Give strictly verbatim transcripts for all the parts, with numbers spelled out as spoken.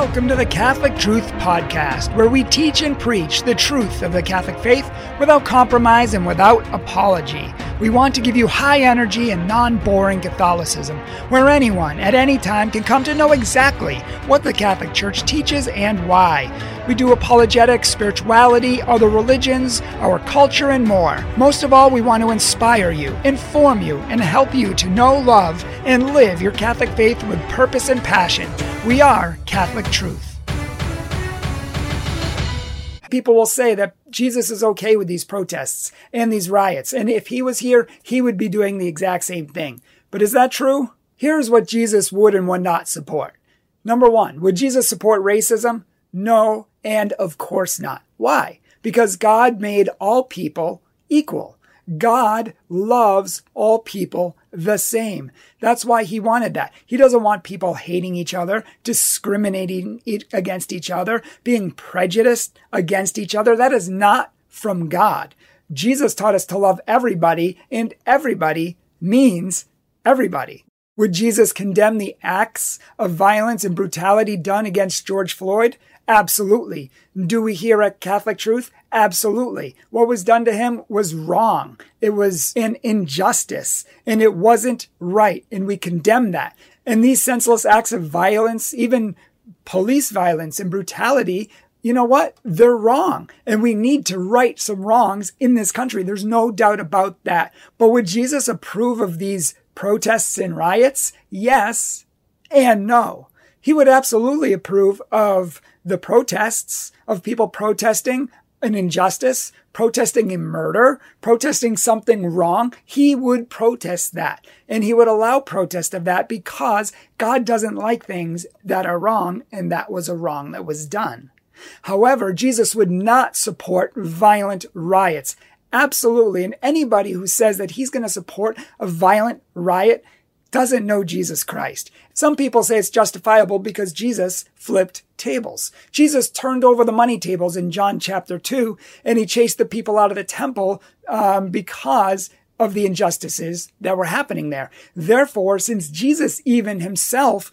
Welcome to the Catholic Truth Podcast, where we teach and preach the truth of the Catholic faith without compromise and without apology. We want to give you high energy and non-boring Catholicism, where anyone at any time can come to know exactly what the Catholic Church teaches and why. We do apologetics, spirituality, other religions, our culture, and more. Most of all, we want to inspire you, inform you, and help you to know, love, and live your Catholic faith with purpose and passion. We are Catholic Truth. People will say that Jesus is okay with these protests and these riots, and if he was here, he would be doing the exact same thing. But is that true? Here's what Jesus would and would not support. Number one, would Jesus support racism? No, and of course not. Why? Because God made all people equal. God loves all people the same. That's why he wanted that. He doesn't want people hating each other, discriminating against each other, being prejudiced against each other. That is not from God. Jesus taught us to love everybody, and everybody means everybody. Would Jesus condemn the acts of violence and brutality done against George Floyd? Absolutely. Do we here at Catholic Truth? Absolutely. What was done to him was wrong. It was an injustice, and it wasn't right, and we condemn that. And these senseless acts of violence, even police violence and brutality, you know what? They're wrong, and we need to right some wrongs in this country. There's no doubt about that. But would Jesus approve of these protests and riots? Yes and no. He would absolutely approve of the protests, of people protesting an injustice, protesting a murder, protesting something wrong. He would protest that, and he would allow protest of that because God doesn't like things that are wrong, and that was a wrong that was done. However, Jesus would not support violent riots. Absolutely. And anybody who says that he's going to support a violent riot doesn't know Jesus Christ. Some people say it's justifiable because Jesus flipped tables. Jesus turned over the money tables in John chapter two, and he chased the people out of the temple um, because of the injustices that were happening there. Therefore, since Jesus even himself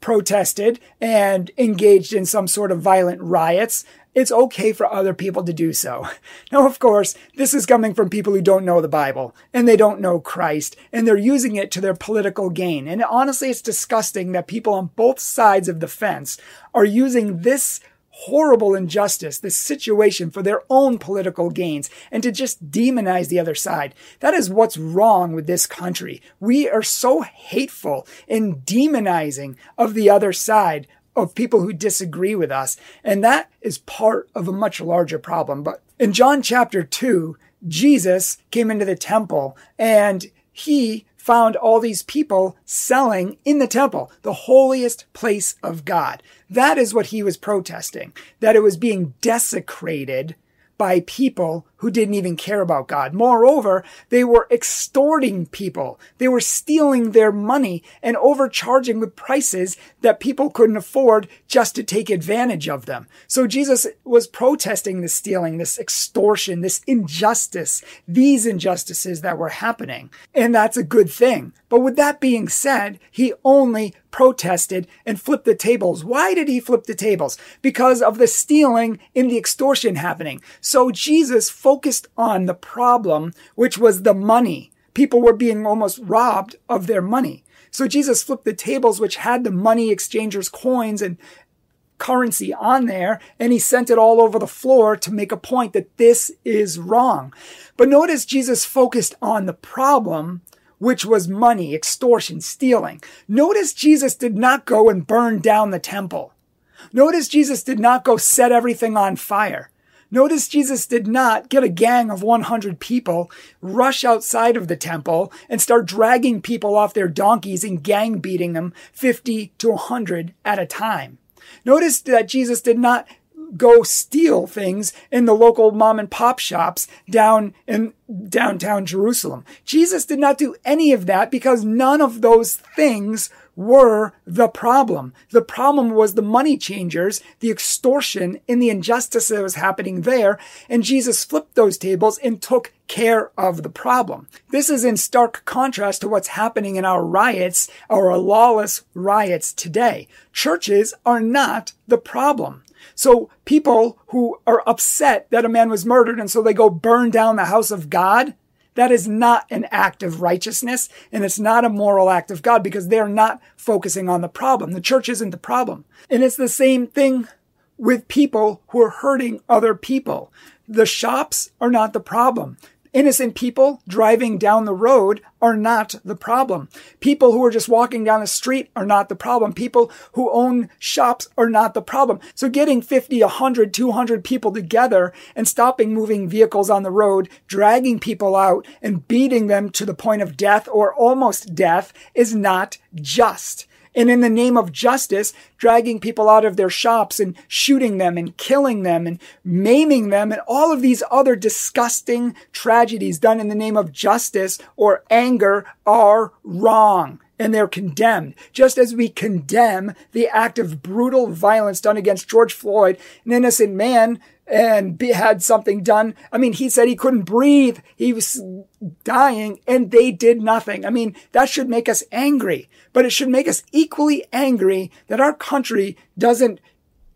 protested and engaged in some sort of violent riots, it's okay for other people to do so. Now, of course, this is coming from people who don't know the Bible, and they don't know Christ, and they're using it to their political gain. And honestly, it's disgusting that people on both sides of the fence are using this horrible injustice, this situation, for their own political gains, and to just demonize the other side. That is what's wrong with this country. We are so hateful in demonizing of the other side, of people who disagree with us. And that is part of a much larger problem. But in John chapter two, Jesus came into the temple and he found all these people selling in the temple, the holiest place of God. That is what he was protesting, that it was being desecrated by people who didn't even care about God. Moreover, they were extorting people. They were stealing their money and overcharging with prices that people couldn't afford just to take advantage of them. So Jesus was protesting this stealing, this extortion, this injustice, these injustices that were happening. And that's a good thing. But with that being said, he only protested and flipped the tables. Why did he flip the tables? Because of the stealing and the extortion happening. So Jesus focused on the problem, which was the money. People were being almost robbed of their money. So Jesus flipped the tables, which had the money exchangers' coins and currency on there, and he sent it all over the floor to make a point that this is wrong. But notice Jesus focused on the problem, which was money, extortion, stealing. Notice Jesus did not go and burn down the temple. Notice Jesus did not go set everything on fire. Notice Jesus did not get a gang of one hundred people, rush outside of the temple, and start dragging people off their donkeys and gang beating them fifty to one hundred at a time. Notice that Jesus did not go steal things in the local mom and pop shops down in downtown Jerusalem. Jesus did not do any of that because none of those things were the problem. The problem was the money changers, the extortion, and the injustice that was happening there. And Jesus flipped those tables and took care of the problem. This is in stark contrast to what's happening in our riots, our lawless riots today. Churches are not the problem. So people who are upset that a man was murdered and so they go burn down the house of God, that is not an act of righteousness, and it's not a moral act of God because they're not focusing on the problem. The church isn't the problem. And it's the same thing with people who are hurting other people. The shops are not the problem. Innocent people driving down the road are not the problem. People who are just walking down the street are not the problem. People who own shops are not the problem. So getting fifty, one hundred, two hundred people together and stopping moving vehicles on the road, dragging people out and beating them to the point of death or almost death is not just. And in the name of justice, dragging people out of their shops and shooting them and killing them and maiming them and all of these other disgusting tragedies done in the name of justice or anger are wrong. And they're condemned, just as we condemn the act of brutal violence done against George Floyd, an innocent man, and be, had something done. I mean, he said he couldn't breathe. He was dying, and they did nothing. I mean, that should make us angry, but it should make us equally angry that our country doesn't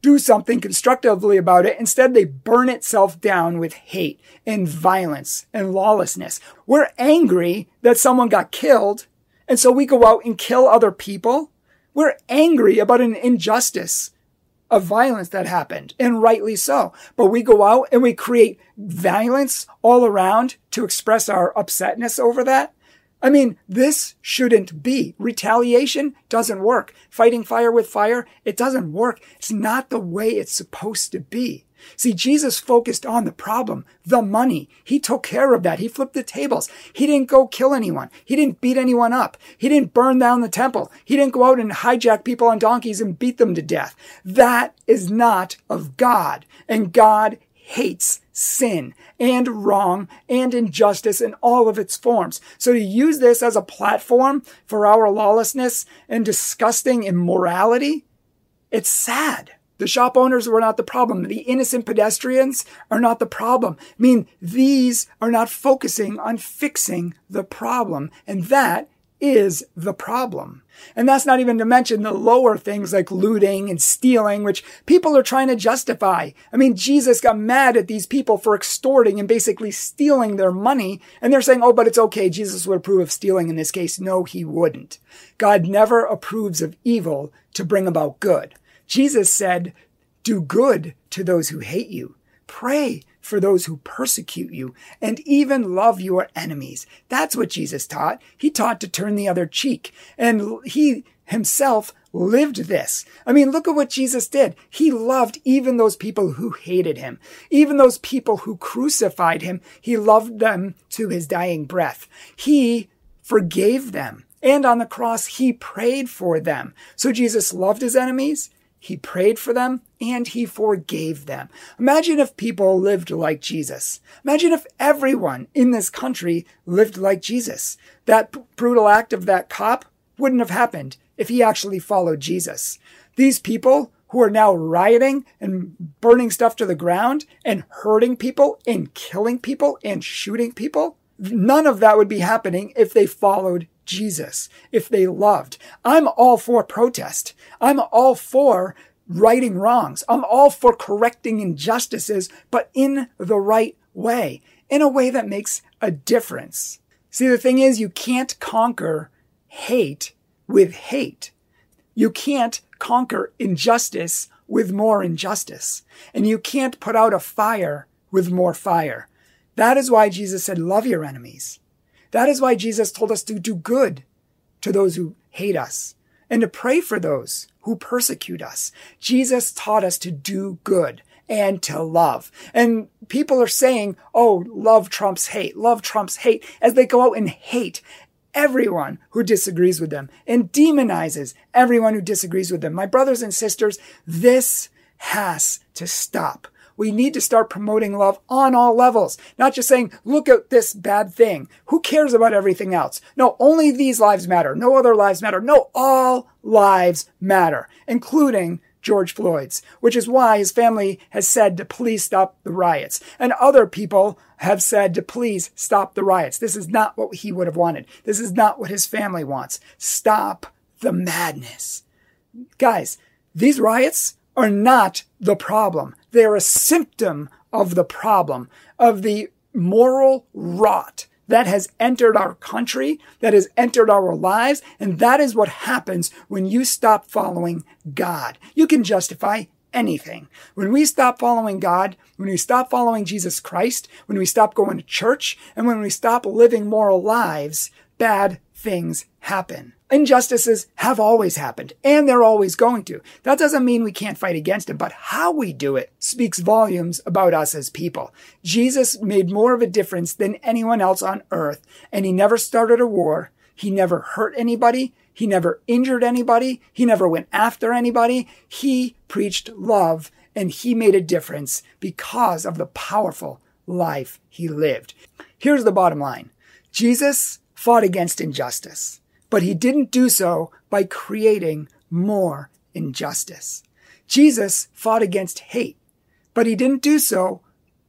do something constructively about it. Instead, they burn itself down with hate and violence and lawlessness. We're angry that someone got killed, and so we go out and kill other people. We're angry about an injustice of violence that happened, and rightly so. But we go out and we create violence all around to express our upsetness over that. I mean, this shouldn't be. Retaliation doesn't work. Fighting fire with fire, it doesn't work. It's not the way it's supposed to be. See, Jesus focused on the problem, the money. He took care of that. He flipped the tables. He didn't go kill anyone. He didn't beat anyone up. He didn't burn down the temple. He didn't go out and hijack people on donkeys and beat them to death. That is not of God. And God hates sin and wrong and injustice in all of its forms. So to use this as a platform for our lawlessness and disgusting immorality, it's sad. The shop owners were not the problem. The innocent pedestrians are not the problem. I mean, these are not focusing on fixing the problem. And that is the problem. And that's not even to mention the lower things like looting and stealing, which people are trying to justify. I mean, Jesus got mad at these people for extorting and basically stealing their money. And they're saying, oh, but it's okay. Jesus would approve of stealing in this case. No, he wouldn't. God never approves of evil to bring about good. Jesus said, do good to those who hate you. Pray for those who persecute you, and even love your enemies. That's what Jesus taught. He taught to turn the other cheek, and he himself lived this. I mean, look at what Jesus did. He loved even those people who hated him, even those people who crucified him. He loved them to his dying breath. He forgave them, and on the cross, he prayed for them. So Jesus loved his enemies. He prayed for them, and he forgave them. Imagine if people lived like Jesus. Imagine if everyone in this country lived like Jesus. That p- brutal act of that cop wouldn't have happened if he actually followed Jesus. These people who are now rioting and burning stuff to the ground and hurting people and killing people and shooting people, none of that would be happening if they followed Jesus, if they loved. I'm all for protest. I'm all for righting wrongs. I'm all for correcting injustices, but in the right way, in a way that makes a difference. See, the thing is, you can't conquer hate with hate. You can't conquer injustice with more injustice. And you can't put out a fire with more fire. That is why Jesus said, love your enemies. That is why Jesus told us to do good to those who hate us and to pray for those who persecute us. Jesus taught us to do good and to love. And people are saying, oh, love trumps hate, love trumps hate, as they go out and hate everyone who disagrees with them and demonizes everyone who disagrees with them. My brothers and sisters, this has to stop. We need to start promoting love on all levels, not just saying, look at this bad thing. Who cares about everything else? No, only these lives matter. No other lives matter. No, all lives matter, including George Floyd's, which is why his family has said to please stop the riots. And other people have said to please stop the riots. This is not what he would have wanted. This is not what his family wants. Stop the madness. Guys, these riots are not the problem. They are a symptom of the problem, of the moral rot that has entered our country, that has entered our lives, and that is what happens when you stop following God. You can justify anything. When we stop following God, when we stop following Jesus Christ, when we stop going to church, and when we stop living moral lives, bad things happen. Injustices have always happened, and they're always going to. That doesn't mean we can't fight against them, but how we do it speaks volumes about us as people. Jesus made more of a difference than anyone else on earth, and he never started a war. He never hurt anybody. He never injured anybody. He never went after anybody. He preached love, and he made a difference because of the powerful life he lived. Here's the bottom line. Jesus fought against injustice, but he didn't do so by creating more injustice. Jesus fought against hate, but he didn't do so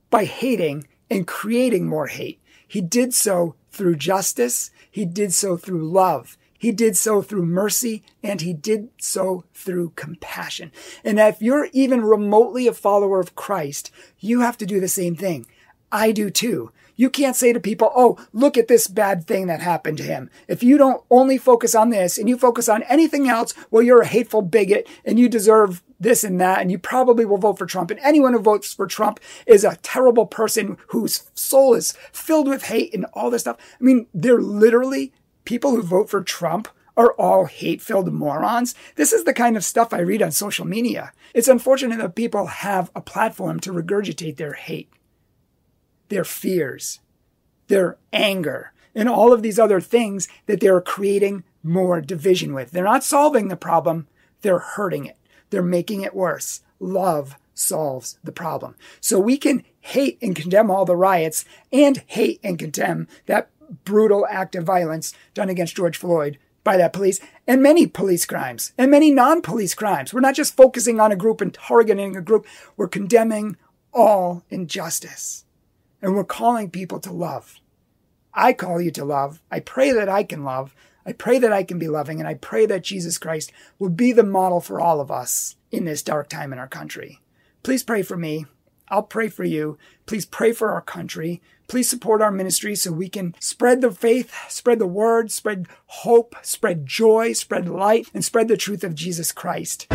by hating and creating more hate. He did so through justice. He did so through love. He did so through mercy, and he did so through compassion. And if you're even remotely a follower of Christ, you have to do the same thing. I do too. You can't say to people, oh, look at this bad thing that happened to him. If you don't only focus on this and you focus on anything else, well, you're a hateful bigot and you deserve this and that, and you probably will vote for Trump. And anyone who votes for Trump is a terrible person whose soul is filled with hate and all this stuff. I mean, they're literally people who vote for Trump are all hate-filled morons. This is the kind of stuff I read on social media. It's unfortunate that people have a platform to regurgitate their hate, their fears, their anger, and all of these other things that they're creating more division with. They're not solving the problem. They're hurting it. They're making it worse. Love solves the problem. So we can hate and condemn all the riots and hate and condemn that brutal act of violence done against George Floyd by that police, and many police crimes, and many non-police crimes. We're not just focusing on a group and targeting a group. We're condemning all injustice. And we're calling people to love. I call you to love. I pray that I can love. I pray that I can be loving. And I pray that Jesus Christ will be the model for all of us in this dark time in our country. Please pray for me. I'll pray for you. Please pray for our country. Please support our ministry so we can spread the faith, spread the word, spread hope, spread joy, spread light, and spread the truth of Jesus Christ.